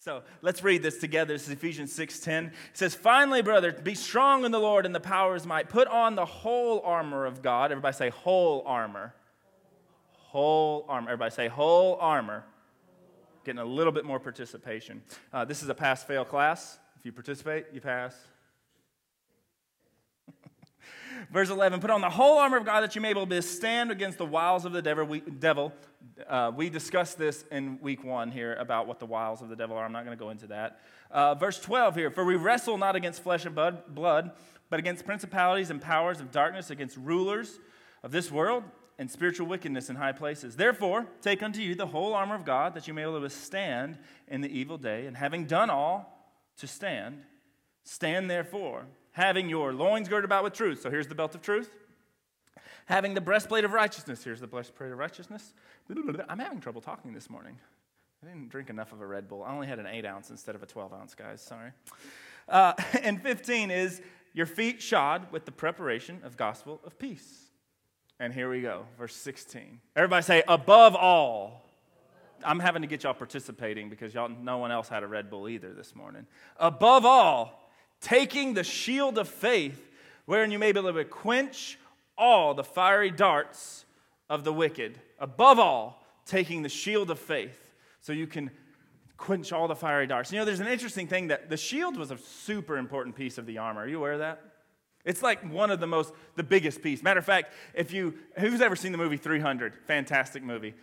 So let's read this together. This is Ephesians 6:10. It says, "Finally, brother, be strong in the Lord and the power of his might. Put on the whole armor of God." Everybody say whole armor. Whole armor. Everybody say whole armor. Getting a little bit more participation. This is a pass-fail class. If you participate, you pass. Verse 11, "Put on the whole armor of God that you may be able to stand against the wiles of the devil. We discussed this in week 1 here about what the wiles of the devil are. I'm not going to go into that. Verse 12 here, "For we wrestle not against flesh and blood, but against principalities and powers of darkness, against rulers of this world, and spiritual wickedness in high places. Therefore, take unto you the whole armor of God, that you may be able to withstand in the evil day, and having done all to stand, stand therefore, having your loins girded about with truth." So here's the belt of truth. "Having the breastplate of righteousness." Here's the breastplate of righteousness. I'm having trouble talking this morning. I didn't drink enough of a Red Bull. I only had an 8-ounce instead of a 12-ounce, guys. Sorry. And 15 is, "Your feet shod with the preparation of gospel of peace." And here we go, verse 16. Everybody say, "Above all." I'm having to get y'all participating because y'all, no one else had a Red Bull either this morning. "Above all, taking the shield of faith, wherein you may be able to quench all the fiery darts of the wicked." Above all, taking the shield of faith, so you can quench all the fiery darts. You know, there's an interesting thing that the shield was a super important piece of the armor. Are you aware of that? It's like one of the biggest piece. Matter of fact, who's ever seen the movie 300? Fantastic movie.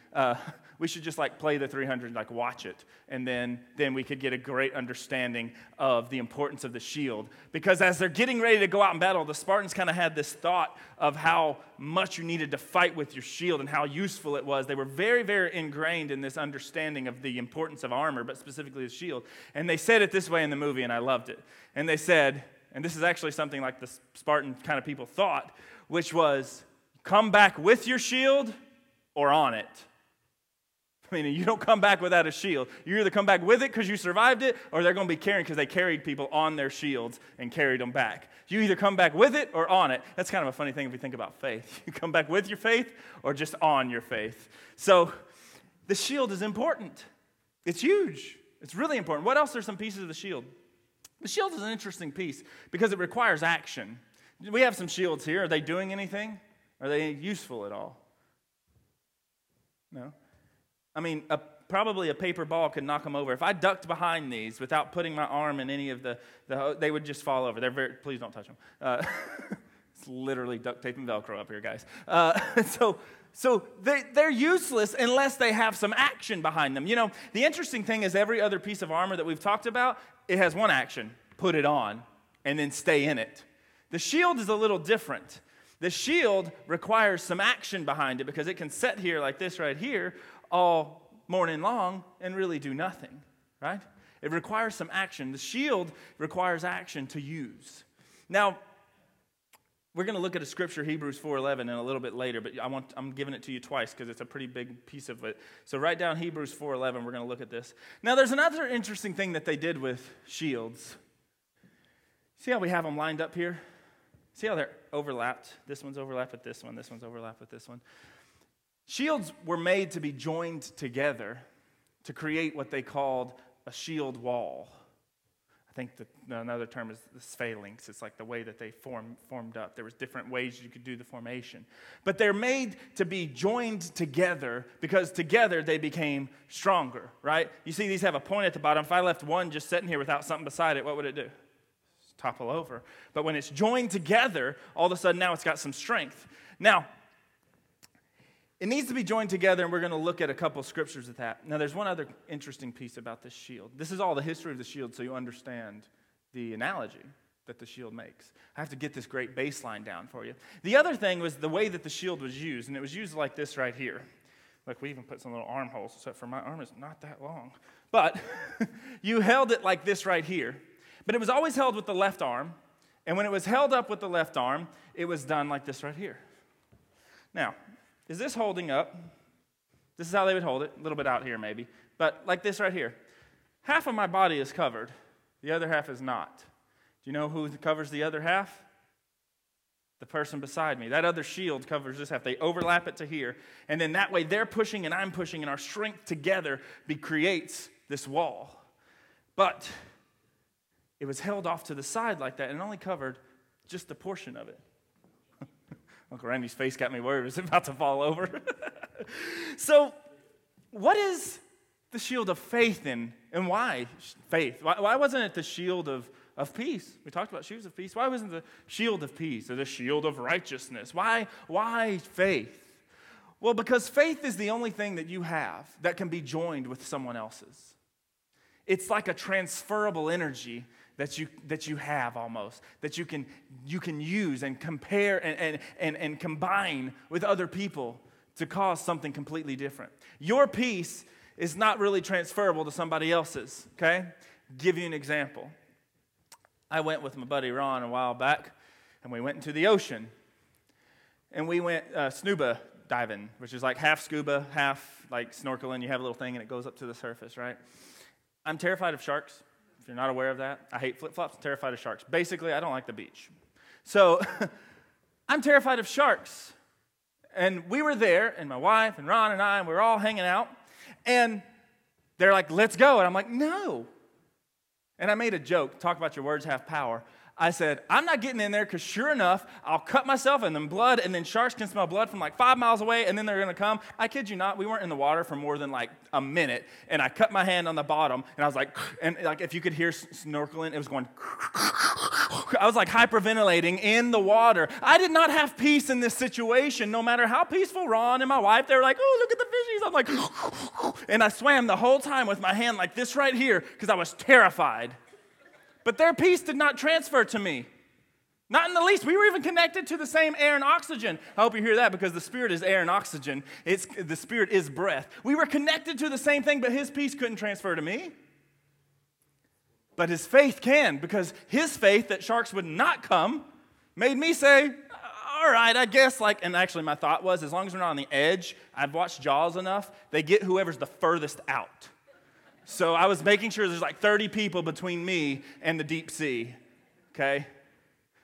We should just like play the 300, like watch it, and then we could get a great understanding of the importance of the shield. Because as they're getting ready to go out in battle, the Spartans kind of had this thought of how much you needed to fight with your shield and how useful it was. They were very, very ingrained in this understanding of the importance of armor, but specifically the shield. And they said it this way in the movie, and I loved it. And they said, and this is actually something like the Spartan kind of people thought, which was, "Come back with your shield or on it." I mean, you don't come back without a shield. You either come back with it because you survived it, or they're going to be carrying, because they carried people on their shields and carried them back. You either come back with it or on it. That's kind of a funny thing if you think about faith. You come back with your faith or just on your faith. So the shield is important. It's huge. It's really important. What else are some pieces of the shield? The shield is an interesting piece because it requires action. We have some shields here. Are they doing anything? Are they useful at all? No. I mean, probably a paper ball could knock them over. If I ducked behind these without putting my arm in any of they would just fall over. Please don't touch them. It's literally duct tape and Velcro up here, guys. So they're useless unless they have some action behind them. You know, the interesting thing is every other piece of armor that we've talked about, it has one action: put it on, and then stay in it. The shield is a little different. The shield requires some action behind it because it can sit here like this right here all morning long and really do nothing, right? It requires some action. The shield requires action to use. Now, we're going to look at a scripture, Hebrews 4:11, and a little bit later, but I'm giving it to you twice because it's a pretty big piece of it. So write down Hebrews 4:11. We're going to look at this. Now, there's another interesting thing that they did with shields. See how we have them lined up here? See how they're overlapped? This one's overlapped with this one. This one's overlapped with this one. Shields were made to be joined together to create what they called a shield wall. I think another term is the phalanx. It's like the way that they formed up. There was different ways you could do the formation. But they're made to be joined together because together they became stronger, right? You see these have a point at the bottom. If I left one just sitting here without something beside it, what would it do? Just topple over. But when it's joined together, all of a sudden now it's got some strength. Now, it needs to be joined together, and we're going to look at a couple scriptures at that. Now, there's one other interesting piece about this shield. This is all the history of the shield, so you understand the analogy that the shield makes. I have to get this great baseline down for you. The other thing was the way that the shield was used, and it was used like this right here. Look, we even put some little armholes, except for my arm is not that long. But you held it like this right here. But it was always held with the left arm, and when it was held up with the left arm, it was done like this right here. Now, is this holding up? This is how they would hold it, a little bit out here maybe, but like this right here. Half of my body is covered, the other half is not. Do you know who covers the other half? The person beside me. That other shield covers this half. They overlap it to here, and then that way they're pushing and I'm pushing, and our strength together creates this wall. But it was held off to the side like that and only covered just a portion of it. Uncle Randy's face got me worried. It was about to fall over. So what is the shield of faith in, and why faith? Why wasn't it the shield of peace? We talked about shoes of peace. Why wasn't the shield of peace or the shield of righteousness? Why faith? Well, because faith is the only thing that you have that can be joined with someone else's. It's like a transferable energy that you have almost, that you can use and compare and combine with other people to cause something completely different. Your peace is not really transferable to somebody else's, okay? Give you an example. I went with my buddy Ron a while back, and we went into the ocean. And we went scuba diving, which is like half scuba, half like snorkeling. You have a little thing, and it goes up to the surface, right? I'm terrified of sharks. If you're not aware of that, I hate flip-flops, I'm terrified of sharks. Basically, I don't like the beach. So I'm terrified of sharks. And we were there, and my wife and Ron and I, and we were all hanging out. And they're like, let's go. And I'm like, no. And I made a joke, talk about your words have power. I said, I'm not getting in there because sure enough, I'll cut myself and then blood, and then sharks can smell blood from like 5 miles away, and then they're going to come. I kid you not, we weren't in the water for more than like a minute, and I cut my hand on the bottom, and I was like, and like if you could hear snorkeling, it was going, I was like hyperventilating in the water. I did not have peace in this situation, no matter how peaceful Ron and my wife, they were like, oh, look at the fishies. I'm like, and I swam the whole time with my hand like this right here because I was terrified. But their peace did not transfer to me. Not in the least. We were even connected to the same air and oxygen. I hope you hear that because the Spirit is air and oxygen. The Spirit is breath. We were connected to the same thing, but his peace couldn't transfer to me. But his faith can, because his faith that sharks would not come made me say, all right, I guess, like, and actually my thought was, as long as we're not on the edge, I've watched Jaws enough, they get whoever's the furthest out. So I was making sure there's like 30 people between me and the deep sea, okay?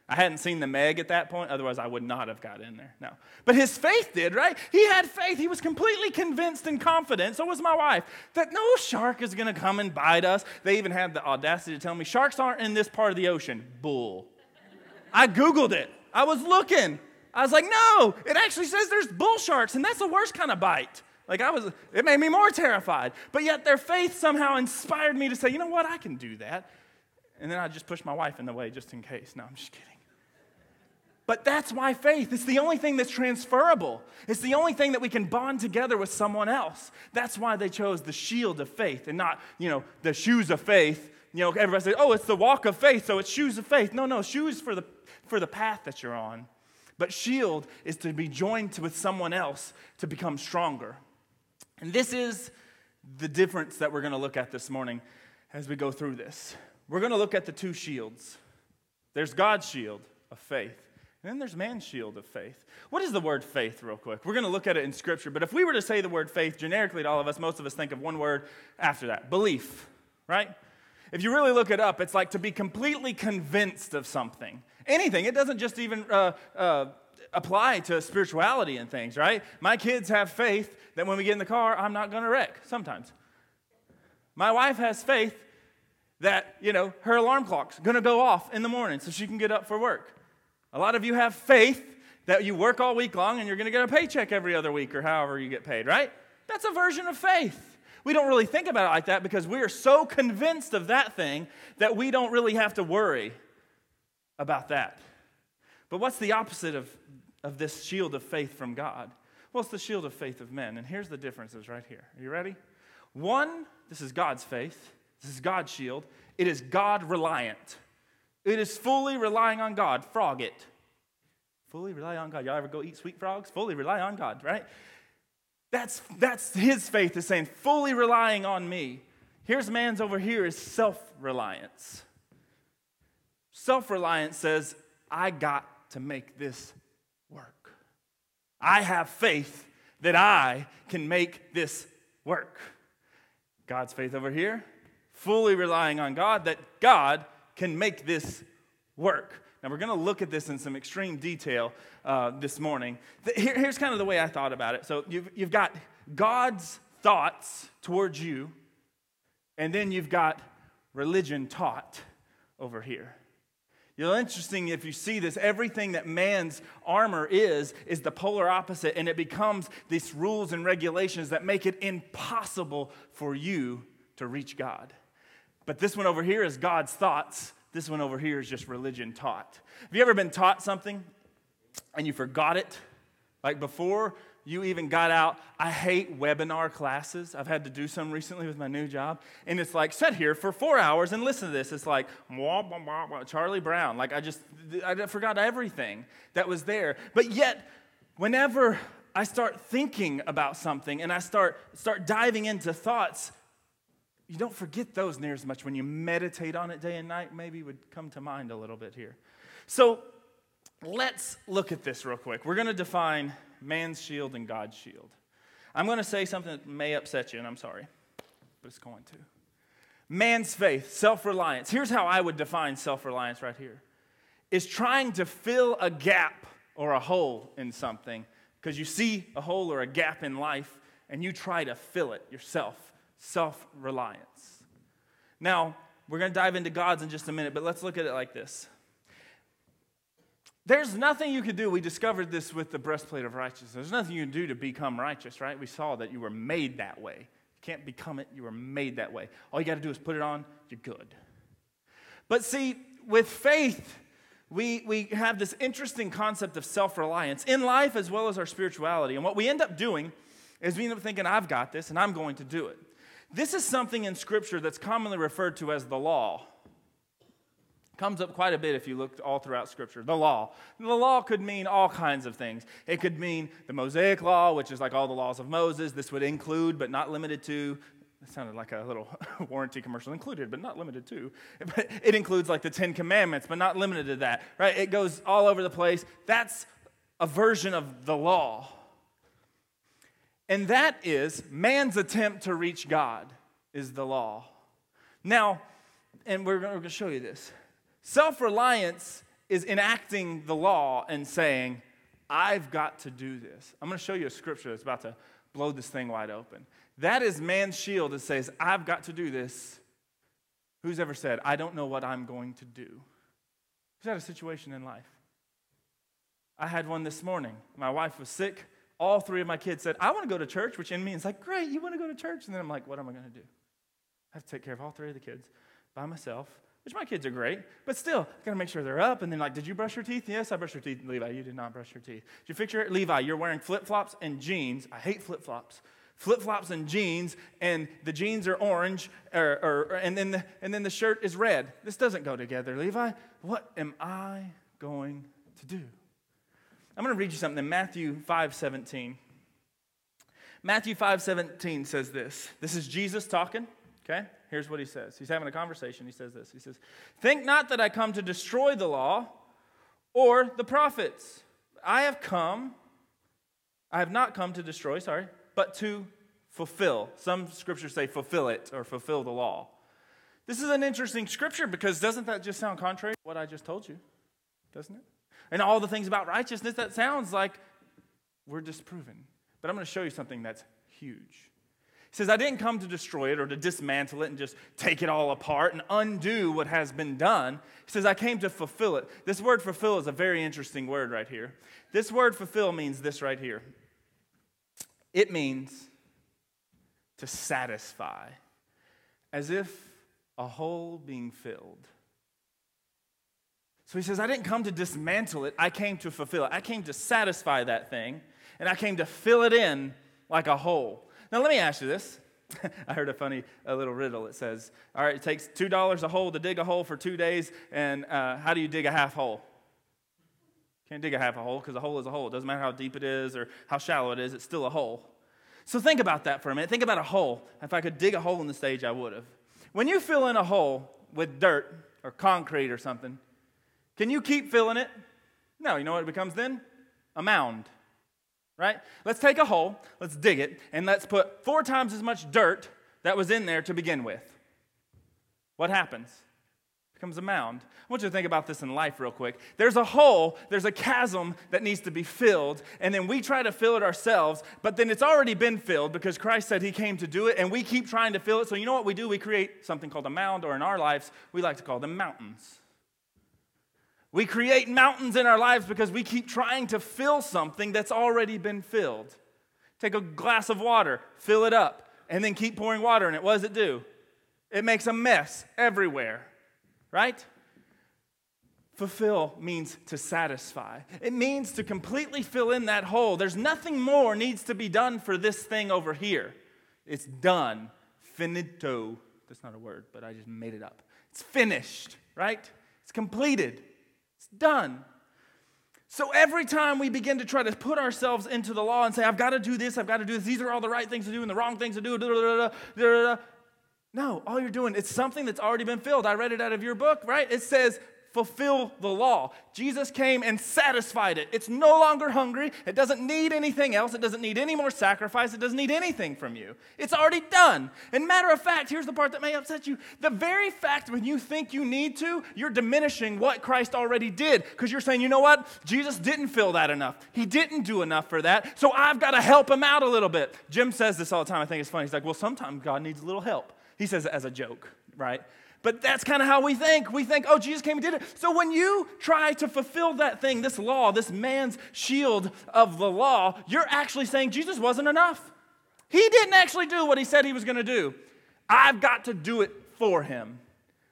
I hadn't seen the Meg at that point, otherwise I would not have got in there, no. But his faith did, right? He had faith. He was completely convinced and confident, so was my wife, that no shark is going to come and bite us. They even had the audacity to tell me, sharks aren't in this part of the ocean. Bull. I Googled it. I was looking. I was like, no, it actually says there's bull sharks, and that's the worst kind of bite. Like it made me more terrified. But yet their faith somehow inspired me to say, you know what, I can do that. And then I just pushed my wife in the way just in case. No, I'm just kidding. But that's why faith. It's the only thing that's transferable. It's the only thing that we can bond together with someone else. That's why they chose the shield of faith and not, the shoes of faith. Everybody says, oh, it's the walk of faith, so it's shoes of faith. No, shoes for the path that you're on. But shield is to be joined with someone else to become stronger. And this is the difference that we're going to look at this morning as we go through this. We're going to look at the two shields. There's God's shield of faith, and then there's man's shield of faith. What is the word faith, real quick? We're going to look at it in Scripture, but if we were to say the word faith generically to all of us, most of us think of one word after that, belief, right? If you really look it up, it's like to be completely convinced of something, anything. It doesn't just even apply to spirituality and things, right? My kids have faith that when we get in the car, I'm not going to wreck sometimes. My wife has faith that, her alarm clock's going to go off in the morning so she can get up for work. A lot of you have faith that you work all week long and you're going to get a paycheck every other week or however you get paid, right? That's a version of faith. We don't really think about it like that because we are so convinced of that thing that we don't really have to worry about that. But what's the opposite of this shield of faith from God? Well, it's the shield of faith of men. And here's the differences right here. Are you ready? One, this is God's faith. This is God's shield. It is God-reliant. It is fully relying on God. Frog it. Fully rely on God. Y'all ever go eat sweet frogs? Fully rely on God, right? That's his faith is saying, fully relying on me. Here's man's over here is self-reliance. Self-reliance says, I got to make this work. I have faith that I can make this work. God's faith over here, fully relying on God, that God can make this work. Now, we're going to look at this in some extreme detail this morning. Here's kind of the way I thought about it. So you've got God's thoughts towards you, and then you've got religion taught over here. You know, interesting if you see this, everything that man's armor is the polar opposite, and it becomes these rules and regulations that make it impossible for you to reach God. But this one over here is God's thoughts. This one over here is just religion taught. Have you ever been taught something and you forgot it? Like before you even got out, I hate webinar classes. I've had to do some recently with my new job. And it's like, sit here for 4 hours and listen to this. It's like, wah, wah, wah, wah, Charlie Brown. Like I forgot everything that was there. But yet, whenever I start thinking about something and I start diving into thoughts, you don't forget those near as much. When you meditate on it day and night, maybe would come to mind a little bit here. So let's look at this real quick. We're going to define man's shield and God's shield. I'm going to say something that may upset you, and I'm sorry, but it's going to. Man's faith, self-reliance. Here's how I would define self-reliance right here. Is trying to fill a gap or a hole in something, because you see a hole or a gap in life, and you try to fill it yourself. Self-reliance. Now, we're going to dive into God's in just a minute, but let's look at it like this. There's nothing you could do. We discovered this with the breastplate of righteousness. There's nothing you can do to become righteous, right? We saw that you were made that way. You can't become it. You were made that way. All you got to do is put it on. You're good. But see, with faith, we have this interesting concept of self-reliance in life as well as our spirituality. And what we end up doing is we end up thinking, I've got this and I'm going to do it. This is something in Scripture that's commonly referred to as the law. Comes up quite a bit if you look all throughout Scripture. The law. The law could mean all kinds of things. It could mean the Mosaic Law, which is like all the laws of Moses. This would include, but not limited to. That sounded like a little warranty commercial. Included, but not limited to. But it includes like the Ten Commandments, but not limited to that. Right? It goes all over the place. That's a version of the law. And that is man's attempt to reach God is the law. Now, and we're going to show you this. Self-reliance is enacting the law and saying, I've got to do this. I'm going to show you a scripture that's about to blow this thing wide open. That is man's shield that says, I've got to do this. Who's ever said, I don't know what I'm going to do? Who's had a situation in life? I had one this morning. My wife was sick. All three of my kids said, I want to go to church, which in me is like, great, you want to go to church? And then I'm like, what am I going to do? I have to take care of all three of the kids by myself. Which my kids are great, but still, I gotta make sure they're up. And then, like, did you brush your teeth? Yes, I brushed your teeth. Levi, you did not brush your teeth. Did you fix your hair? Levi, you're wearing flip-flops and jeans. I hate flip-flops. Flip-flops and jeans, and the jeans are orange, and then the shirt is red. This doesn't go together, Levi. What am I going to do? I'm gonna read you something in Matthew 5:17. Matthew 5:17 says this. This is Jesus talking. Okay, here's what he says. He's having a conversation. He says this. He says, think not that I come to destroy the law or the prophets. I have not come to destroy, but to fulfill. Some scriptures say fulfill it or fulfill the law. This is an interesting scripture because doesn't that just sound contrary to what I just told you? Doesn't it? And all the things about righteousness, that sounds like we're disproven. But I'm going to show you something that's huge. He says, I didn't come to destroy it or to dismantle it and just take it all apart and undo what has been done. He says, I came to fulfill it. This word fulfill is a very interesting word right here. This word fulfill means this right here. It means to satisfy, as if a hole being filled. So he says, I didn't come to dismantle it. I came to fulfill it. I came to satisfy that thing, and I came to fill it in like a hole. Now, let me ask you this. I heard a little riddle. It says, all right, it takes $2 a hole to dig a hole for 2 days, and how do you dig a half hole? Can't dig a half a hole because a hole is a hole. It doesn't matter how deep it is or how shallow it is. It's still a hole. So think about that for a minute. Think about a hole. If I could dig a hole in the stage, I would have. When you fill in a hole with dirt or concrete or something, can you keep filling it? No. You know what it becomes then? A mound. Right? Let's take a hole, let's dig it, and let's put 4 times as much dirt that was in there to begin with. What happens? It becomes a mound. I want you to think about this in life real quick. There's a hole, there's a chasm that needs to be filled, and then we try to fill it ourselves, but then it's already been filled because Christ said he came to do it, and we keep trying to fill it. So you know what we do? We create something called a mound, or in our lives, we like to call them mountains. We create mountains in our lives because we keep trying to fill something that's already been filled. Take a glass of water, fill it up, and then keep pouring water in it. What does it do? It makes a mess everywhere, right? Fulfill means to satisfy. It means to completely fill in that hole. There's nothing more needs to be done for this thing over here. It's done. Finito. That's not a word, but I just made it up. It's finished, right? It's completed. It's done. So every time we begin to try to put ourselves into the law and say, I've got to do this, I've got to do this, these are all the right things to do and the wrong things to do, da, da, da, da, da, da. No, all you're doing, it's something that's already been filled. I read it out of your book, right? It says, fulfill the law. Jesus came and satisfied it. It's no longer hungry. It doesn't need anything else. It doesn't need any more sacrifice. It doesn't need anything from you. It's already done. And matter of fact, here's the part that may upset you. The very fact when you think you need to, you're diminishing what Christ already did because you're saying, you know what? Jesus didn't fill that enough. He didn't do enough for that, so I've got to help him out a little bit. Jim says this all the time. I think it's funny. He's like, well, sometimes God needs a little help. He says it as a joke, right? But that's kind of how we think. We think, oh, Jesus came and did it. So when you try to fulfill that thing, this law, this man's shield of the law, you're actually saying Jesus wasn't enough. He didn't actually do what he said he was going to do. I've got to do it for him.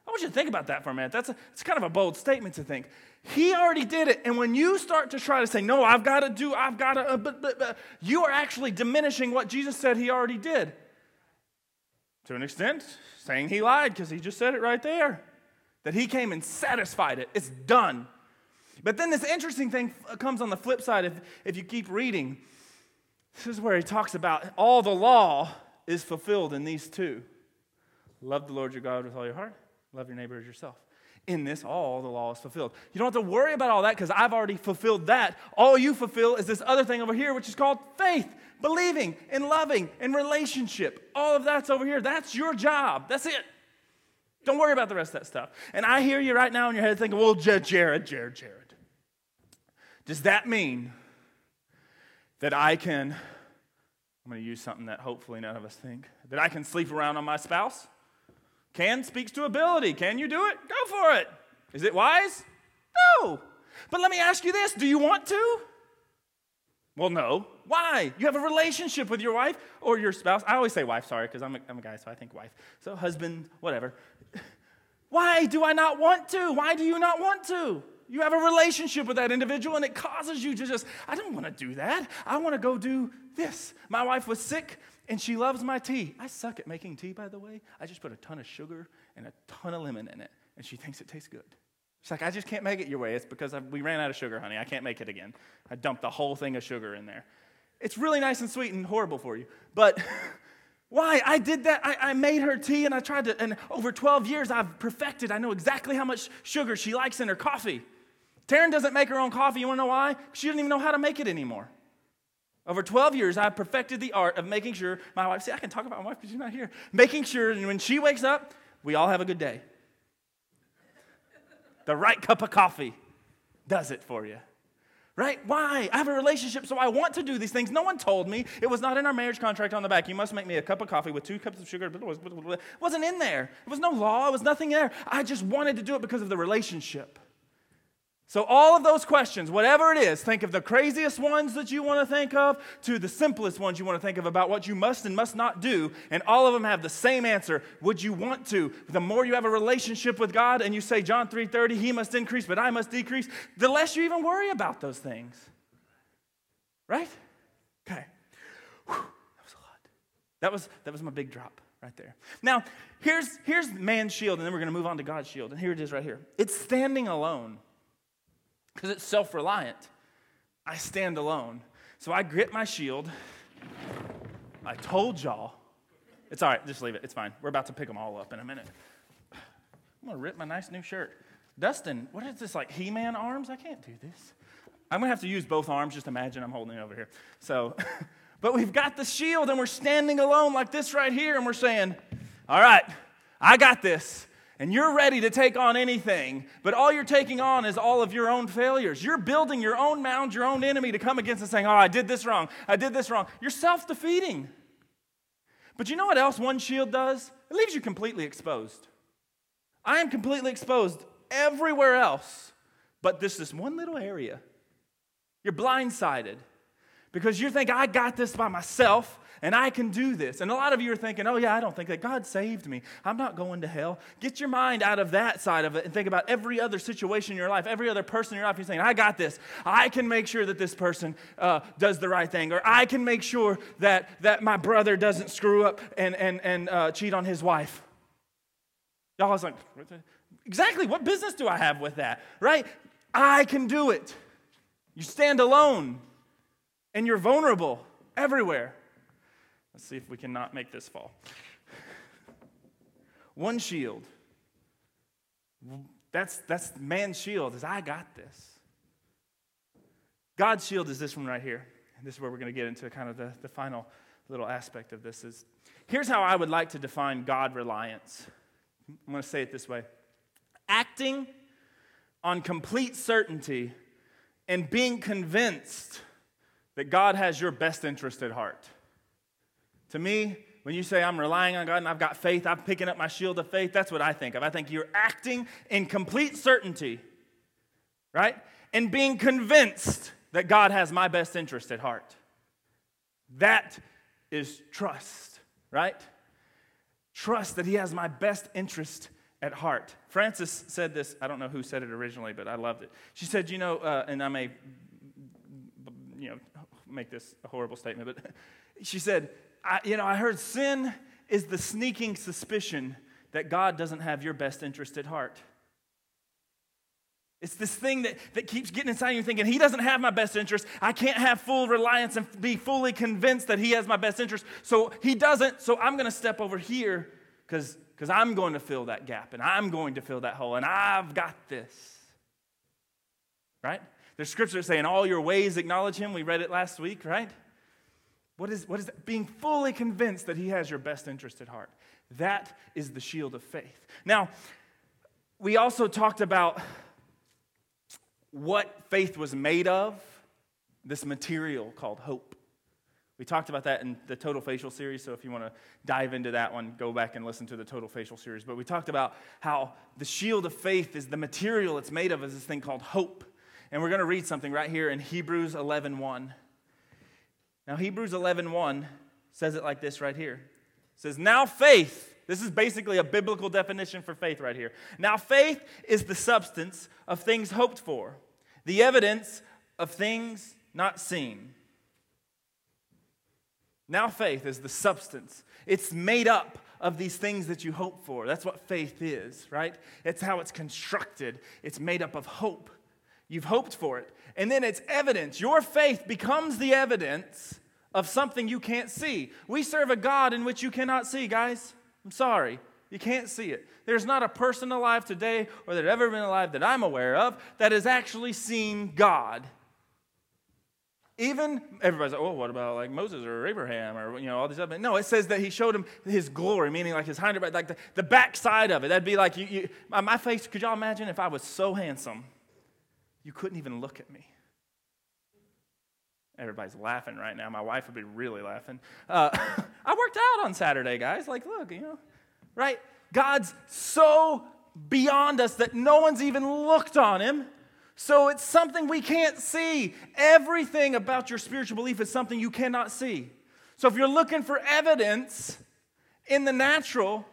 I want you to think about that for a minute. It's kind of a bold statement to think. He already did it. And when you start to try to say, no, I've got to, you are actually diminishing what Jesus said he already did. To an extent, saying he lied because he just said it right there, that he came and satisfied it. It's done. But then this interesting thing comes on the flip side if you keep reading. This is where he talks about all the law is fulfilled in these two. Love the Lord your God with all your heart. Love your neighbor as yourself. In this, all the law is fulfilled. You don't have to worry about all that because I've already fulfilled that. All you fulfill is this other thing over here, which is called faith. Believing and loving and relationship, all of that's over here. That's your job. That's it. Don't worry about the rest of that stuff. And I hear you right now in your head thinking, well, Jared. Does that mean that I'm going to use something that hopefully none of us think, that I can sleep around on my spouse? Can speaks to ability. Can you do it? Go for it. Is it wise? No. But let me ask you this. Do you want to? Well, no. Why? You have a relationship with your wife or your spouse. I always say wife, sorry, because I'm a guy, so I think wife. So husband, whatever. Why do I not want to? Why do you not want to? You have a relationship with that individual, and it causes you to just, I don't want to do that. I want to go do this. My wife was sick, and she loves my tea. I suck at making tea, by the way. I just put a ton of sugar and a ton of lemon in it, and she thinks it tastes good. She's like, I just can't make it your way. It's because we ran out of sugar, honey. I can't make it again. I dumped the whole thing of sugar in there. It's really nice and sweet and horrible for you. But why? I did that. I made her tea, and I tried to. And over 12 years, I've perfected. I know exactly how much sugar she likes in her coffee. Taryn doesn't make her own coffee. You want to know why? She doesn't even know how to make it anymore. Over 12 years, I've perfected the art of making sure my wife. See, I can talk about my wife because you're not here. Making sure when she wakes up, we all have a good day. The right cup of coffee does it for you, right? Why? I have a relationship, so I want to do these things. No one told me. It was not in our marriage contract on the back. You must make me a cup of coffee with 2 cups of sugar. It wasn't in there. It was no law. It was nothing there. I just wanted to do it because of the relationship. So all of those questions, whatever it is, think of the craziest ones that you want to think of to the simplest ones you want to think of about what you must and must not do, and all of them have the same answer. Would you want to? The more you have a relationship with God and you say, John 3:30, he must increase, but I must decrease, the less you even worry about those things. Right? Okay. Whew, that was a lot. That was my big drop right there. Now, here's man's shield, and then we're going to move on to God's shield. And here it is right here. It's standing alone. Because it's self-reliant. I stand alone. So I grip my shield. I told y'all. It's all right. Just leave it. It's fine. We're about to pick them all up in a minute. I'm going to rip my nice new shirt. Dustin, what is this, like He-Man arms? I can't do this. I'm going to have to use both arms. Just imagine I'm holding it over here. So, but we've got the shield, and we're standing alone like this right here, and we're saying, all right, I got this. and you're ready to take on anything, but all you're taking on is all of your own failures. You're building your own mound, your own enemy to come against and saying, oh, I did this wrong, I did this wrong. You're self-defeating. But you know what else one shield does? It leaves you completely exposed. I am completely exposed everywhere else, but this one little area. You're blindsided because you think, I got this by myself, and I can do this. And a lot of you are thinking, oh, yeah, I don't think that. God saved me. I'm not going to hell. Get your mind out of that side of it and think about every other situation in your life, every other person in your life. You're saying, I got this. I can make sure that this person does the right thing, or I can make sure that my brother doesn't screw up and cheat on his wife. Y'all was like, exactly what business do I have with that, right? I can do it. You stand alone, and you're vulnerable everywhere. Let's see if we can not make this fall. One shield. That's man's shield is I got this. God's shield is this one right here. And this is where we're going to get into kind of the final little aspect of this. Is here's how I would like to define God reliance. I'm going to say it this way. Acting on complete certainty and being convinced that God has your best interest at heart. To me, when you say I'm relying on God and I've got faith, I'm picking up my shield of faith, that's what I think of. I think you're acting in complete certainty, right? And being convinced that God has my best interest at heart. That is trust, right? Trust that he has my best interest at heart. Frances said this, I don't know who said it originally, but I loved it. She said, and I may, make this a horrible statement, but she said, I heard sin is the sneaking suspicion that God doesn't have your best interest at heart. It's this thing that keeps getting inside you thinking, he doesn't have my best interest. I can't have full reliance and be fully convinced that he has my best interest. So he doesn't, so I'm going to step over here because I'm going to fill that gap and I'm going to fill that hole and I've got this. Right? There's scripture saying, all your ways acknowledge him. We read it last week, right? What is that? Being fully convinced that he has your best interest at heart. That is the shield of faith. Now, we also talked about what faith was made of, this material called hope. We talked about that in the Total Facial series, so if you want to dive into that one, go back and listen to the Total Facial series. But we talked about how the shield of faith is the material it's made of is this thing called hope. And we're going to read something right here in Hebrews 11:1. Now, Hebrews 11:1 says it like this right here. It says, now faith, this is basically a biblical definition for faith right here. Now faith is the substance of things hoped for, the evidence of things not seen. Now faith is the substance. It's made up of these things that you hope for. That's what faith is, right? It's how it's constructed. It's made up of hope. You've hoped for it. And then it's evidence. Your faith becomes the evidence of something you can't see. We serve a God in which you cannot see, guys. I'm sorry. You can't see it. There's not a person alive today or that ever been alive that I'm aware of that has actually seen God. Even everybody's like, oh, what about like Moses or Abraham or all these other? No, it says that he showed him his glory, meaning like his hinder, like the backside of it. That'd be like you my face. Could y'all imagine if I was so handsome? You couldn't even look at me. Everybody's laughing right now. My wife would be really laughing. I worked out on Saturday, guys. Like, look, right? God's so beyond us that no one's even looked on him. So it's something we can't see. Everything about your spiritual belief is something you cannot see. So if you're looking for evidence in the natural,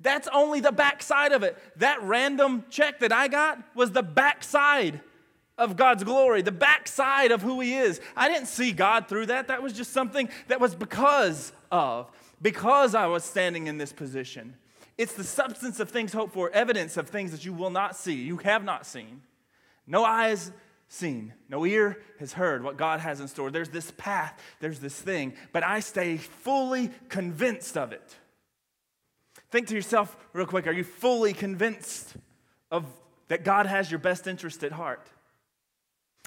that's only the backside of it. That random check that I got was the backside of God's glory, the backside of who he is. I didn't see God through that. That was just something that was because I was standing in this position. It's the substance of things hoped for, evidence of things that you will not see, you have not seen. No eyes seen, no ear has heard what God has in store. There's this path, there's this thing, but I stay fully convinced of it. Think to yourself real quick, are you fully convinced of that God has your best interest at heart?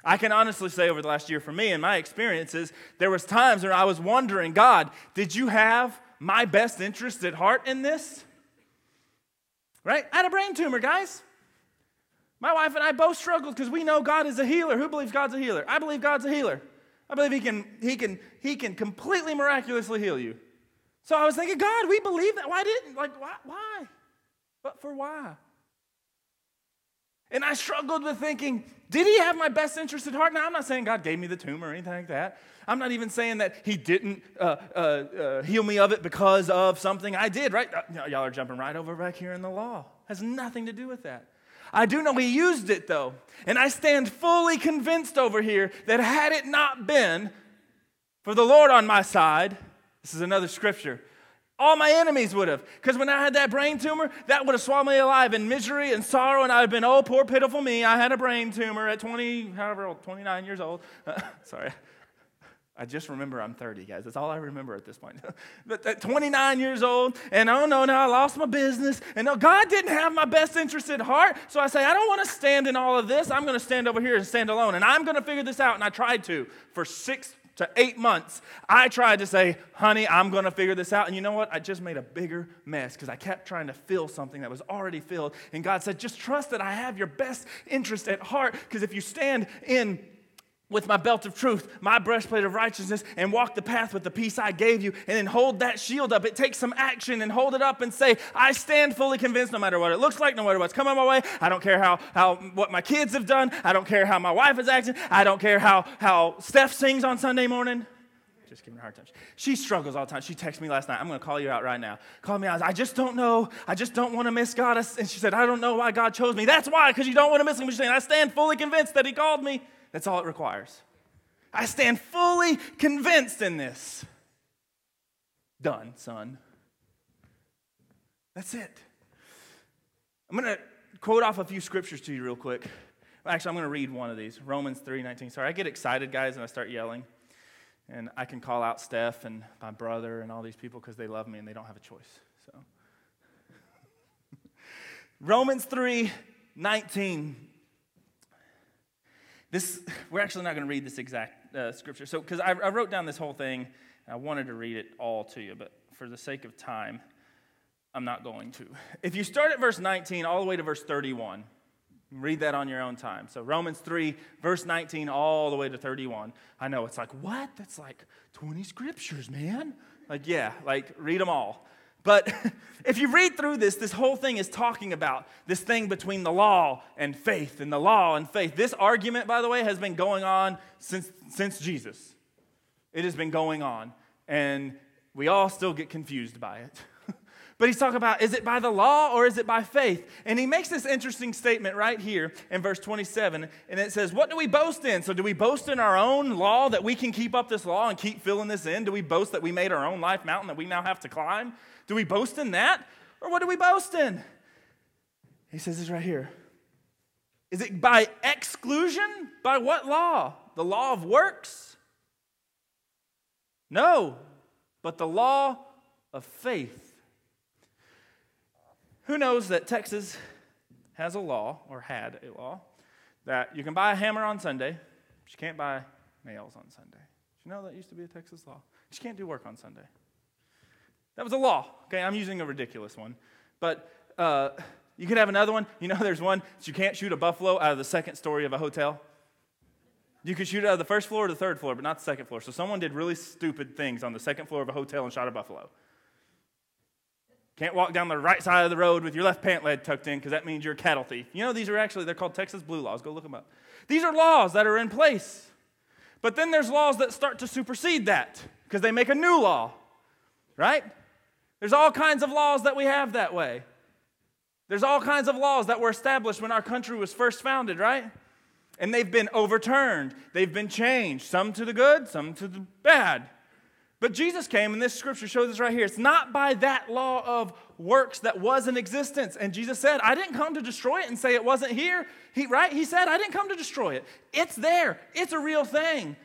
I can honestly say over the last year for me and my experiences, there was times where I was wondering, God, did you have my best interest at heart in this? Right? I had a brain tumor, guys. My wife and I both struggled because we know God is a healer. Who believes God's a healer? I believe God's a healer. I believe He can completely miraculously heal you. So I was thinking, God, we believe that. Why didn't? Like, why? But for why? And I struggled with thinking, did he have my best interest at heart? Now, I'm not saying God gave me the tumor or anything like that. I'm not even saying that he didn't heal me of it because of something I did, right? Y'all are jumping right over back here in the law. Has nothing to do with that. I do know he used it, though. And I stand fully convinced over here that had it not been for the Lord on my side, this is another scripture, all my enemies would have. Because when I had that brain tumor, that would have swallowed me alive in misery and sorrow, and I would have been, oh, poor pitiful me, I had a brain tumor at 29 years old. Sorry. I just remember I'm 30, guys. That's all I remember at this point. But at 29 years old, and oh no, now I lost my business. And no, God didn't have my best interest at heart. So I say, I don't want to stand in all of this. I'm going to stand over here and stand alone. And I'm going to figure this out. And I tried to for 6 to 8 months, I tried to say, honey, I'm going to figure this out. And you know what? I just made a bigger mess because I kept trying to fill something that was already filled. And God said, just trust that I have your best interest at heart, because if you stand in with my belt of truth, my breastplate of righteousness, and walk the path with the peace I gave you, and then hold that shield up. It takes some action, and hold it up and say, I stand fully convinced no matter what it looks like, no matter what's coming my way. I don't care what my kids have done. I don't care how my wife is acting. I don't care how Steph sings on Sunday morning. Just giving her a hard time. She struggles all the time. She texted me last night. I'm going to call you out right now. Call me out. I just don't know. I just don't want to miss God. And she said, I don't know why God chose me. That's why, because you don't want to miss him. She's saying, I stand fully convinced that he called me. That's all it requires. I stand fully convinced in this. Done, son. That's it. I'm going to quote off a few scriptures to you real quick. Actually, I'm going to read one of these. Romans 3:19. Sorry, I get excited, guys, and I start yelling. And I can call out Steph and my brother and all these people because they love me and they don't have a choice. So, Romans 3:19. We're actually not going to read this exact scripture, so because I wrote down this whole thing, and I wanted to read it all to you, but for the sake of time, I'm not going to. If you start at verse 19 all the way to verse 31, read that on your own time. So Romans 3, verse 19 all the way to 31. I know, it's like, what? That's like 20 scriptures, man. Like, yeah, like read them all. But if you read through this whole thing is talking about this thing between the law and faith and the law and faith. This argument, by the way, has been going on since Jesus. It has been going on, and we all still get confused by it. But he's talking about, is it by the law or is it by faith? And he makes this interesting statement right here in verse 27, and it says, what do we boast in? So do we boast in our own law that we can keep up this law and keep filling this in? Do we boast that we made our own life mountain that we now have to climb? Do we boast in that? Or what do we boast in? He says this right here. Is it by exclusion? By what law? The law of works? No, but the law of faith. Who knows that Texas has a law, or had a law, that you can buy a hammer on Sunday, but you can't buy nails on Sunday. Did you know that used to be a Texas law? You can't do work on Sunday. That was a law. Okay, I'm using a ridiculous one. But you could have another one. You know there's one that you can't shoot a buffalo out of the second story of a hotel. You could shoot it out of the first floor or the third floor, but not the second floor. So someone did really stupid things on the second floor of a hotel and shot a buffalo. Can't walk down the right side of the road with your left pant leg tucked in, because that means you're a cattle thief. You know, these are actually, they're called Texas blue laws. Go look them up. These are laws that are in place. But then there's laws that start to supersede that, because they make a new law, right? There's all kinds of laws that we have that way. There's all kinds of laws that were established when our country was first founded, right? And they've been overturned. They've been changed, some to the good, some to the bad. But Jesus came, and this scripture shows us right here. It's not by that law of works that was in existence. And Jesus said, I didn't come to destroy it and say it wasn't here. He said, I didn't come to destroy it. It's there. It's a real thing.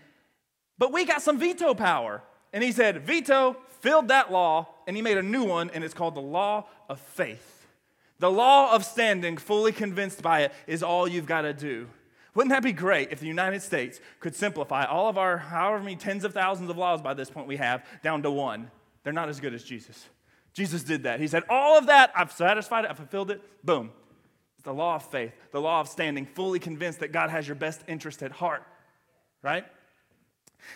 But we got some veto power. And he said, veto, filled that law, and he made a new one, and it's called the law of faith. The law of standing, fully convinced by it, is all you've got to do. Wouldn't that be great if the United States could simplify all of our however many tens of thousands of laws by this point we have down to one? They're not as good as Jesus. Jesus did that. He said, all of that, I've satisfied it, I've fulfilled it, boom. It's the law of faith, the law of standing, fully convinced that God has your best interest at heart, right?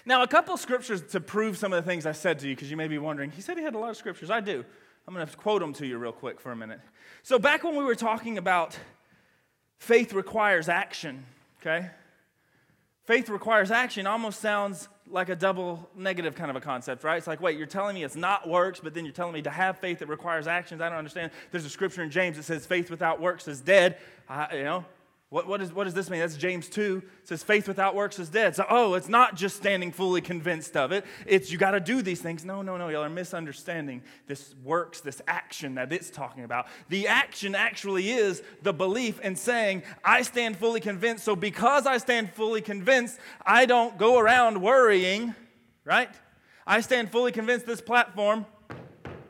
Now, a couple scriptures to prove some of the things I said to you, because you may be wondering, he said he had a lot of scriptures. I do. I'm going to quote them to you real quick for a minute. So back when we were talking about faith requires action, okay? Faith requires action almost sounds like a double negative kind of a concept, right? It's like, wait, you're telling me it's not works, but then you're telling me to have faith that requires actions. I don't understand. There's a scripture in James that says faith without works is dead. What does this mean? That's James 2. It says faith without works is dead. So, it's not just standing fully convinced of it. It's you got to do these things. No. Y'all are misunderstanding this works, this action that it's talking about. The action actually is the belief and saying, I stand fully convinced. So because I stand fully convinced, I don't go around worrying, right? I stand fully convinced this platform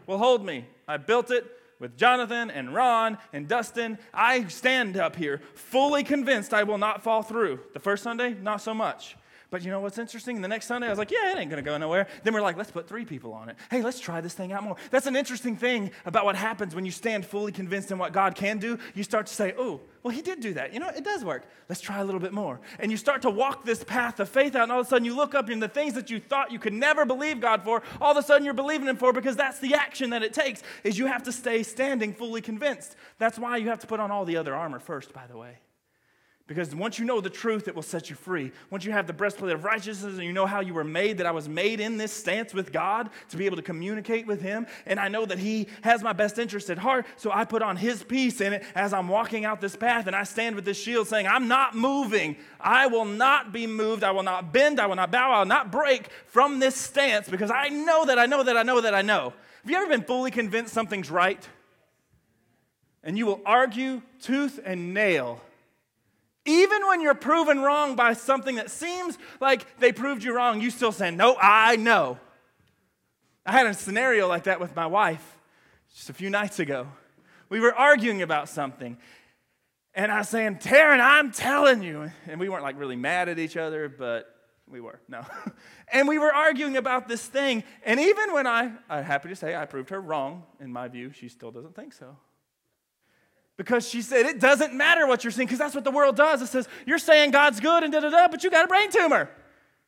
will hold me. I built it with Jonathan and Ron and Dustin. I stand up here fully convinced I will not fall through. The first Sunday, not so much. But you know what's interesting? The next Sunday, I was like, yeah, it ain't going to go nowhere. Then we're like, let's put 3 people on it. Hey, let's try this thing out more. That's an interesting thing about what happens when you stand fully convinced in what God can do. You start to say, oh, well, he did do that. You know, it does work. Let's try a little bit more. And you start to walk this path of faith out, and all of a sudden you look up, and the things that you thought you could never believe God for, all of a sudden you're believing him for, because that's the action that it takes, is you have to stay standing fully convinced. That's why you have to put on all the other armor first, by the way. Because once you know the truth, it will set you free. Once you have the breastplate of righteousness and you know how you were made, that I was made in this stance with God to be able to communicate with him, and I know that he has my best interest at heart, so I put on his peace in it as I'm walking out this path, and I stand with this shield saying, I'm not moving. I will not be moved. I will not bend. I will not bow. I will not break from this stance, because I know that I know that I know that I know. Have you ever been fully convinced something's right? And you will argue tooth and nail, even when you're proven wrong by something that seems like they proved you wrong, you still say, no, I know. I had a scenario like that with my wife just a few nights ago. We were arguing about something, and I was saying, Taryn, I'm telling you. And we weren't like really mad at each other, but we were. No. And we were arguing about this thing, and even when I'm happy to say I proved her wrong, in my view, she still doesn't think so. Because she said, it doesn't matter what you're saying, because that's what the world does. It says, you're saying God's good and da-da-da, but you got a brain tumor.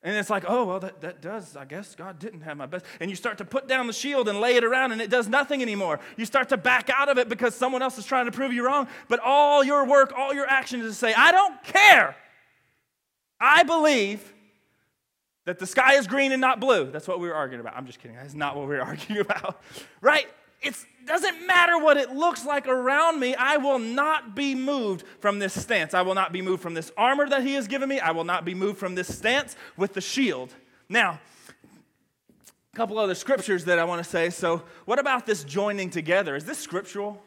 And it's like, oh, well, that does, I guess God didn't have my best. And you start to put down the shield and lay it around, and it does nothing anymore. You start to back out of it because someone else is trying to prove you wrong. But all your work, all your action is to say, I don't care. I believe that the sky is green and not blue. That's what we were arguing about. I'm just kidding. That's not what we were arguing about, right? It doesn't matter what it looks like around me. I will not be moved from this stance. I will not be moved from this armor that he has given me. I will not be moved from this stance with the shield. Now, a couple other scriptures that I want to say. So what about this joining together? Is this scriptural,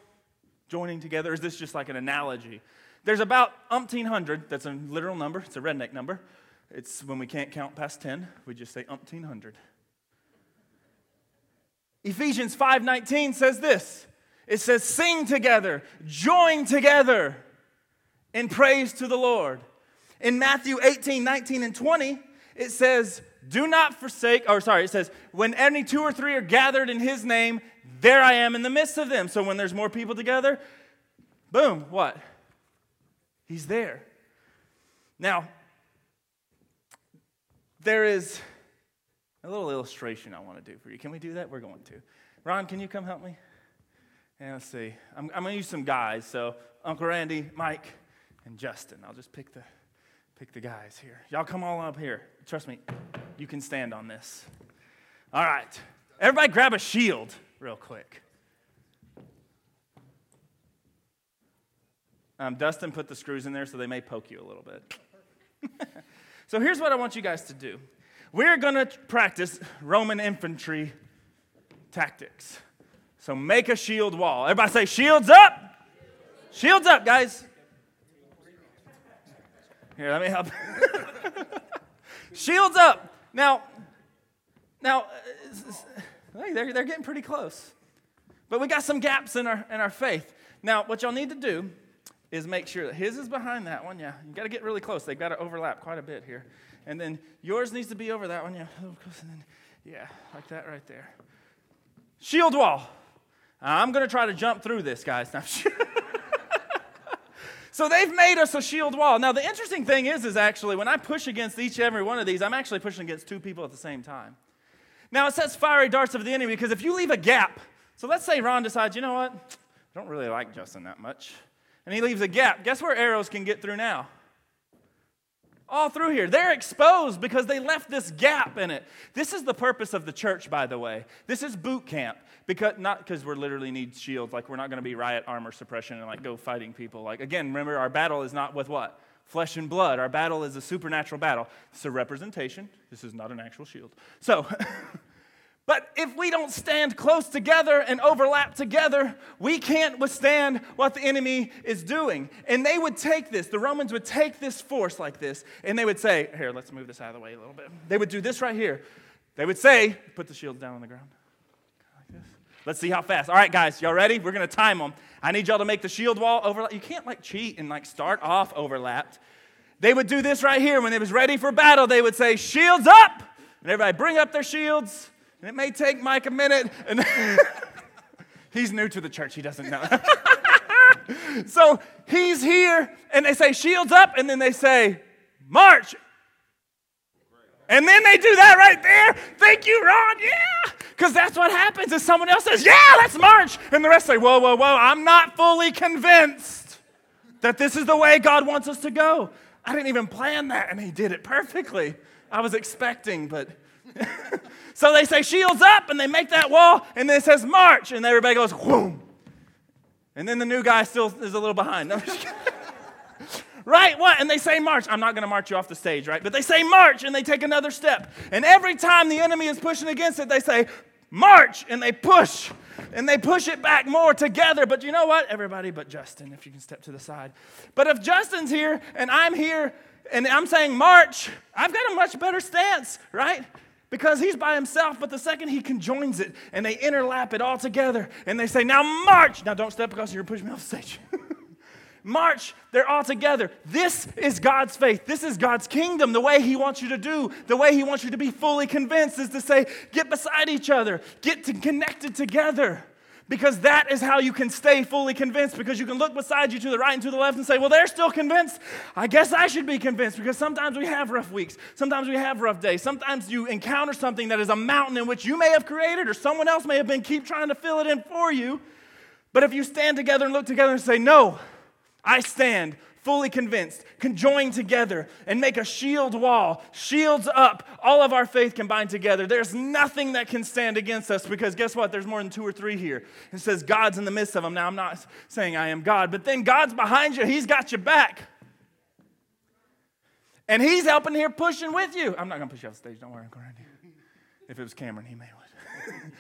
joining together? Or is this just like an analogy? There's about umpteen hundred. That's a literal number. It's a redneck number. It's when we can't count past 10. We just say umpteen hundred. Ephesians 5:19 says this. It says, sing together, join together in praise to the Lord. In Matthew 18:19 and 20, it says, when any 2 or 3 are gathered in his name, there I am in the midst of them. So when there's more people together, boom, what? He's there. Now, there is a little illustration I want to do for you. Can we do that? We're going to. Ron, can you come help me? And let's see. I'm going to use some guys. So Uncle Randy, Mike, and Justin. I'll just pick the guys here. Y'all come all up here. Trust me, you can stand on this. All right. Everybody grab a shield real quick. Dustin put the screws in there so they may poke you a little bit. So here's what I want you guys to do. We're going to practice Roman infantry tactics. So make a shield wall. Everybody say, shields up. Shields up, guys. Here, let me help. Shields up. Now, they're getting pretty close. But we got some gaps in our faith. Now, what y'all need to do is make sure that his is behind that one. Yeah, you got to get really close. They've got to overlap quite a bit here. And then yours needs to be over that one. Yeah, like that right there. Shield wall. I'm going to try to jump through this, guys. So they've made us a shield wall. Now, the interesting thing is actually when I push against each and every one of these, I'm actually pushing against two people at the same time. Now, it says fiery darts of the enemy because if you leave a gap, so let's say Ron decides, you know what, I don't really like Justin that much, and he leaves a gap. Guess where arrows can get through now? All through here. They're exposed because they left this gap in it. This is the purpose of the church, by the way. This is boot camp. Not because we literally need shields. Like, we're not going to be riot armor suppression and, like, go fighting people. Like, again, remember, our battle is not with what? Flesh and blood. Our battle is a supernatural battle. It's a representation. This is not an actual shield. So, but if we don't stand close together and overlap together, we can't withstand what the enemy is doing. And they would take this, the Romans would take this force like this, and they would say, here, let's move this out of the way a little bit. They would do this right here. They would say, put the shield down on the ground. Let's see how fast. All right, guys, y'all ready? We're going to time them. I need y'all to make the shield wall overlap. You can't, like, cheat and, like, start off overlapped. They would do this right here. When it was ready for battle, they would say, shields up. And everybody bring up their shields. And it may take Mike a minute. And he's new to the church. He doesn't know. So he's here, and they say, shields up. And then they say, march. And then they do that right there. Thank you, Ron. Yeah. Because that's what happens is someone else says, yeah, let's march. And the rest say, whoa, whoa, whoa, I'm not fully convinced that this is the way God wants us to go. I didn't even plan that, and he did it perfectly. I was expecting, but. So they say, shields up, and they make that wall, and then it says, march. And everybody goes, whoom. And then the new guy still is a little behind. No, I'm just kidding. Right, what? And they say march. I'm not going to march you off the stage, right? But they say march, and they take another step. And every time the enemy is pushing against it, they say march, and they push. And they push it back more together. But you know what? Everybody but Justin, if you can step to the side. But if Justin's here, and I'm here, and I'm saying march, I've got a much better stance, right? Because he's by himself, but the second he conjoins it, and they interlap it all together, and they say, now march. Now don't step because you're going to push me off the stage. March, they're all together. This is God's faith. This is God's kingdom. The way he wants you to do, the way he wants you to be fully convinced is to say, get beside each other, get connected together, because that is how you can stay fully convinced, because you can look beside you to the right and to the left and say, well, they're still convinced. I guess I should be convinced, because sometimes we have rough weeks. Sometimes we have rough days. Sometimes you encounter something that is a mountain in which you may have created or someone else may have been keep trying to fill it in for you. But if you stand together and look together and say, no, I stand fully convinced, conjoined together, and make a shield wall, shields up, all of our faith combined together. There's nothing that can stand against us, because guess what? There's more than two or three here. It says God's in the midst of them. Now, I'm not saying I am God, but then God's behind you. He's got your back. And he's helping here, pushing with you. I'm not going to push you off the stage. Don't worry, I'm going around here. If it was Cameron, he may would.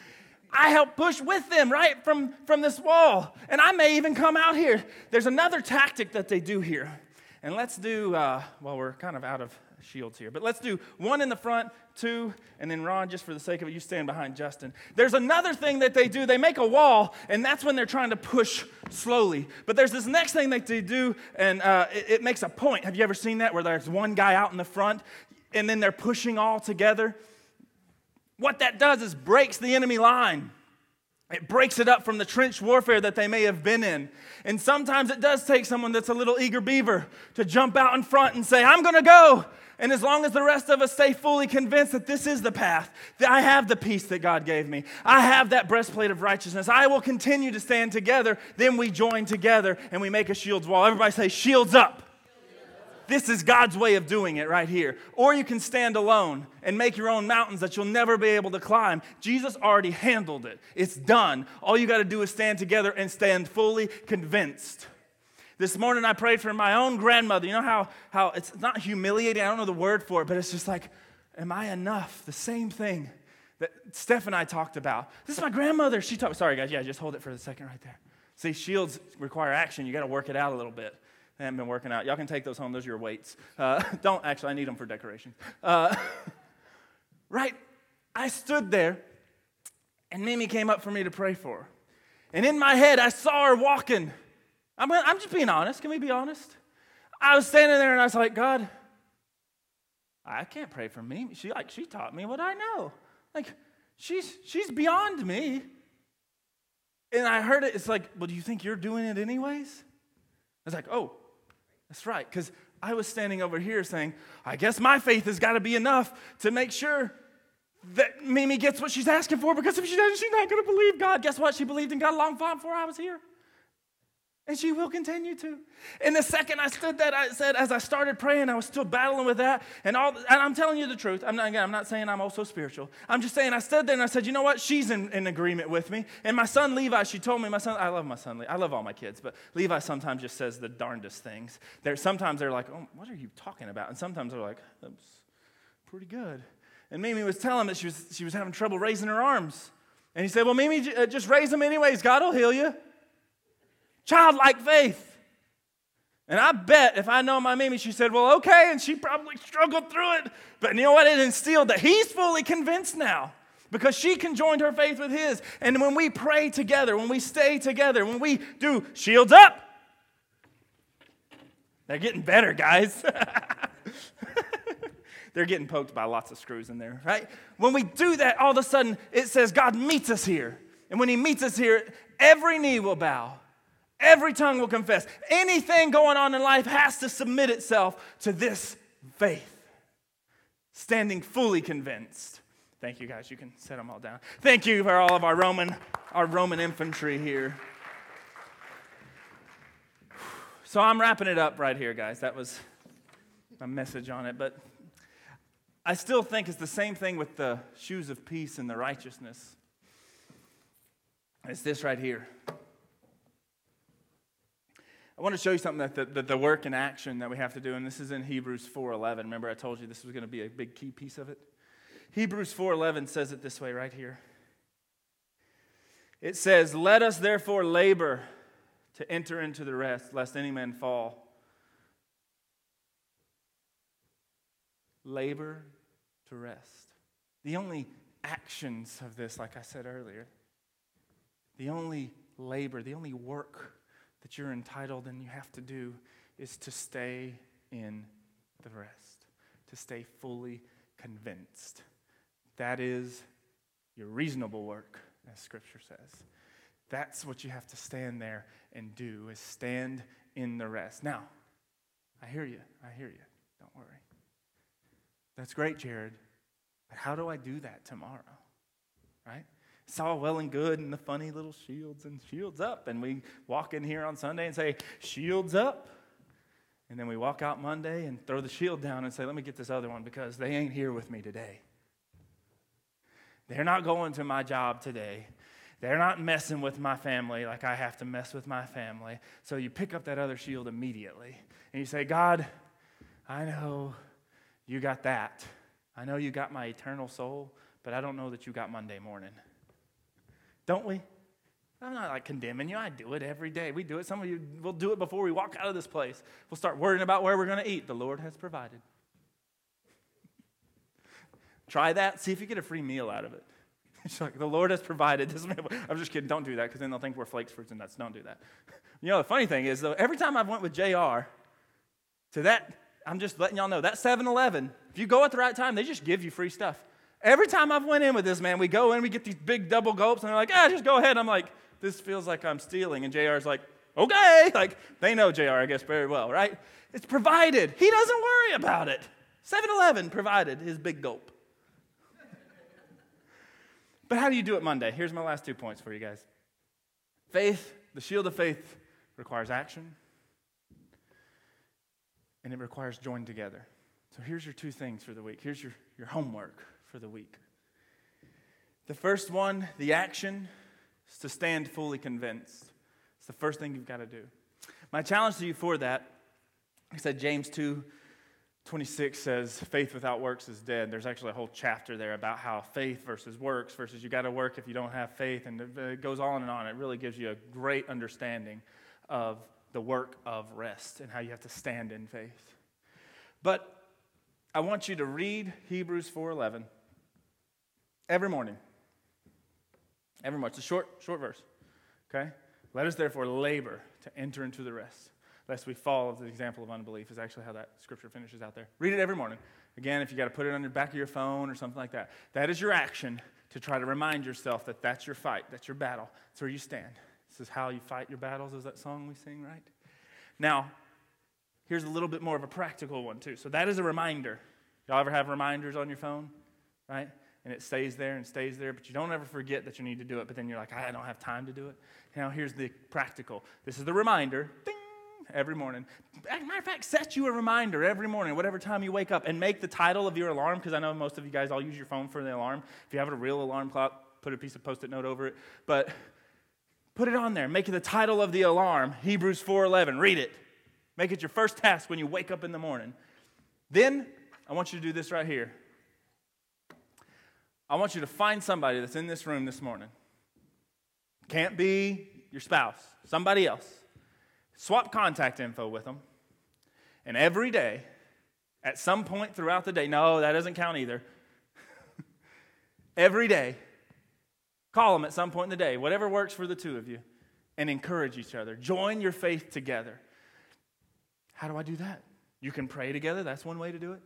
I help push with them, right, from this wall. And I may even come out here. There's another tactic that they do here. And let's do, well, we're kind of out of shields here. But let's do one in the front, two, and then Ron, just for the sake of it, you stand behind Justin. There's another thing that they do. They make a wall, and that's when they're trying to push slowly. But there's this next thing that they do, and it makes a point. Have you ever seen that, where there's one guy out in the front, and then they're pushing all together? What that does is breaks the enemy line. It breaks it up from the trench warfare that they may have been in. And sometimes it does take someone that's a little eager beaver to jump out in front and say, I'm going to go. And as long as the rest of us stay fully convinced that this is the path, that I have the peace that God gave me, I have that breastplate of righteousness, I will continue to stand together, then we join together and we make a shields wall. Everybody say, shields up. This is God's way of doing it right here. Or you can stand alone and make your own mountains that you'll never be able to climb. Jesus already handled it. It's done. All you got to do is stand together and stand fully convinced. This morning I prayed for my own grandmother. You know how it's not humiliating. I don't know the word for it, but it's just like, am I enough? The same thing that Steph and I talked about. This is my grandmother. She talked. Sorry, guys. Yeah, just hold it for a second right there. See, shields require action. You got to work it out a little bit. They haven't been working out. Y'all can take those home. Those are your weights. Don't, actually. I need them for decoration. Right? I stood there, and Mimi came up for me to pray for her. And in my head, I saw her walking. I'm just being honest. Can we be honest? I was standing there, and I was like, God, I can't pray for Mimi. She taught me what I know. Like, she's beyond me. And I heard it. It's like, well, do you think you're doing it anyways? I was like, oh, that's right. Because I was standing over here saying, I guess my faith has got to be enough to make sure that Mimi gets what she's asking for, because if she doesn't, she's not going to believe God. Guess what? She believed in God a long time before I was here. And she will continue to. And the second I stood that, I said, as I started praying, I was still battling with that. And I'm telling you the truth. I'm not saying I'm also spiritual. I'm just saying I stood there and I said, you know what? She's in agreement with me. And my son Levi, she told me, I love my son Levi. I love all my kids. But Levi sometimes just says the darndest things. Sometimes they're like, oh, what are you talking about? And sometimes they're like, that's pretty good. And Mimi was telling that she was having trouble raising her arms. And he said, well, Mimi, just raise them anyways. God will heal you. Childlike faith. And I bet if I know my Mimi, she said, well, okay, and she probably struggled through it. But you know what? It instilled that he's fully convinced now because she conjoined her faith with his. And when we pray together, when we stay together, when we do shields up, they're getting better, guys. They're getting poked by lots of screws in there, right? When we do that, all of a sudden, it says God meets us here. And when he meets us here, every knee will bow. Every tongue will confess. Anything going on in life has to submit itself to this faith. Standing fully convinced. Thank you, guys. You can set them all down. Thank you for all of our Roman infantry here. So I'm wrapping it up right here, guys. That was my message on it. But I still think it's the same thing with the shoes of peace and the righteousness. It's this right here. I want to show you something that the work and action that we have to do, and this is in Hebrews 4:11. Remember I told you this was going to be a big key piece of it? Hebrews 4:11 says it this way right here. It says, let us therefore labor to enter into the rest, lest any man fall. Labor to rest. The only actions of this, like I said earlier, the only labor, the only work that you're entitled and you have to do is to stay in the rest, to stay fully convinced. That is your reasonable work, as Scripture says. That's what you have to stand there and do, is stand in the rest. Now, I hear you. Don't worry. That's great, Jared. But how do I do that tomorrow, right? It's all well and good and the funny little shields and shields up. And we walk in here on Sunday and say, shields up. And then we walk out Monday and throw the shield down and say, let me get this other one because they ain't here with me today. They're not going to my job today. They're not messing with my family like I have to mess with my family. So you pick up that other shield immediately. And you say, God, I know you got that. I know you got my eternal soul, but I don't know that you got Monday morning. Don't we? I'm not like condemning you. I do it every day. We do it. Some of you will do it before we walk out of this place. We'll start worrying about where we're going to eat. The Lord has provided. Try that. See if you get a free meal out of it. It's like, the Lord has provided this meal. I'm just kidding. Don't do that because then they'll think we're flakes, fruits, and nuts. Don't do that. You know, the funny thing is, though, every time I've went with JR to that, I'm just letting y'all know, that 7-Eleven, if you go at the right time, they just give you free stuff. Every time I've went in with this, man, we go in, we get these big double gulps, and they're like, just go ahead. I'm like, this feels like I'm stealing. And JR's like, okay. Like, they know JR, I guess, very well, right? It's provided. He doesn't worry about it. 7-Eleven provided his big gulp. But how do you do it Monday? Here's my last 2 points for you guys. Faith, the shield of faith, requires action, and it requires joined together. So here's your two things for the week. Here's your homework for the week. The first one, the action, is to stand fully convinced. It's the first thing you've got to do. My challenge to you for that, I said James 2:26 says, faith without works is dead. There's actually a whole chapter there about how faith versus works versus you got to work if you don't have faith, and it goes on and on. It really gives you a great understanding of the work of rest and how you have to stand in faith. But I want you to read Hebrews 4:11 every morning. Every morning. It's a short verse. Okay? Let us therefore labor to enter into the rest. lest we fall of the example of unbelief, is actually how that scripture finishes out there. Read it every morning. Again, if you got to put it on the back of your phone or something like that, that is your action to try to remind yourself that that's your fight, that's your battle, that's where you stand. This is how you fight your battles, is that song we sing, right? Now, here's a little bit more of a practical one, too. So that is a reminder. Y'all ever have reminders on your phone, right? And it stays there, but you don't ever forget that you need to do it, but then you're like, I don't have time to do it. Now, here's the practical. This is the reminder, ding, every morning. As a matter of fact, set you a reminder every morning, whatever time you wake up, and make the title of your alarm, because I know most of you guys all use your phone for the alarm. If you have a real alarm clock, put a piece of Post-it note over it, but put it on there. Make it the title of the alarm, Hebrews 4:11. Read it. Make it your first task when you wake up in the morning. Then, I want you to do this right here. I want you to find somebody that's in this room this morning. Can't be your spouse, somebody else. Swap contact info with them. And every day, at some point throughout the day, no, that doesn't count either. Every day, call them at some point in the day, whatever works for the two of you, and encourage each other. Join your faith together. How do I do that? You can pray together. That's one way to do it.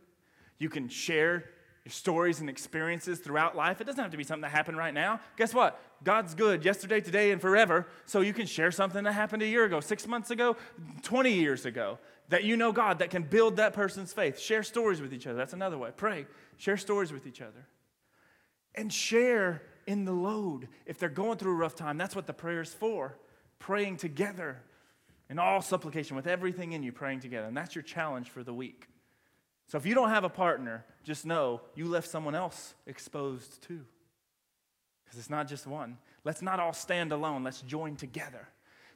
You can share your stories and experiences throughout life. It doesn't have to be something that happened right now. Guess what? God's good yesterday, today, and forever. So you can share something that happened a year ago, 6 months ago, 20 years ago, that you know God, that can build that person's faith. Share stories with each other. That's another way. Pray. Share stories with each other. And share in the load. If they're going through a rough time, that's what the prayer is for. Praying together in all supplication, with everything in you, praying together. And that's your challenge for the week. So if you don't have a partner, just know you left someone else exposed too. Because it's not just one. Let's not all stand alone. Let's join together.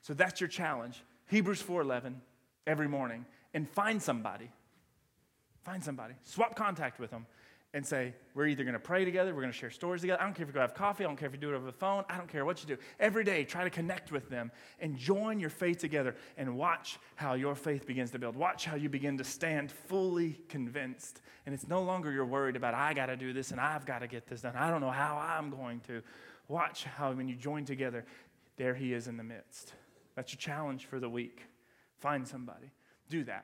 So that's your challenge. Hebrews 4:11 every morning. And find somebody. Find somebody. Swap contact with them and say, we're either going to pray together, we're going to share stories together. I don't care if you go have coffee. I don't care if you do it over the phone. I don't care what you do. Every day, try to connect with them and join your faith together and watch how your faith begins to build. Watch how you begin to stand fully convinced. And it's no longer you're worried about, I got to do this and I've got to get this done. I don't know how I'm going to. Watch how when you join together, there he is in the midst. That's your challenge for the week. Find somebody. Do that.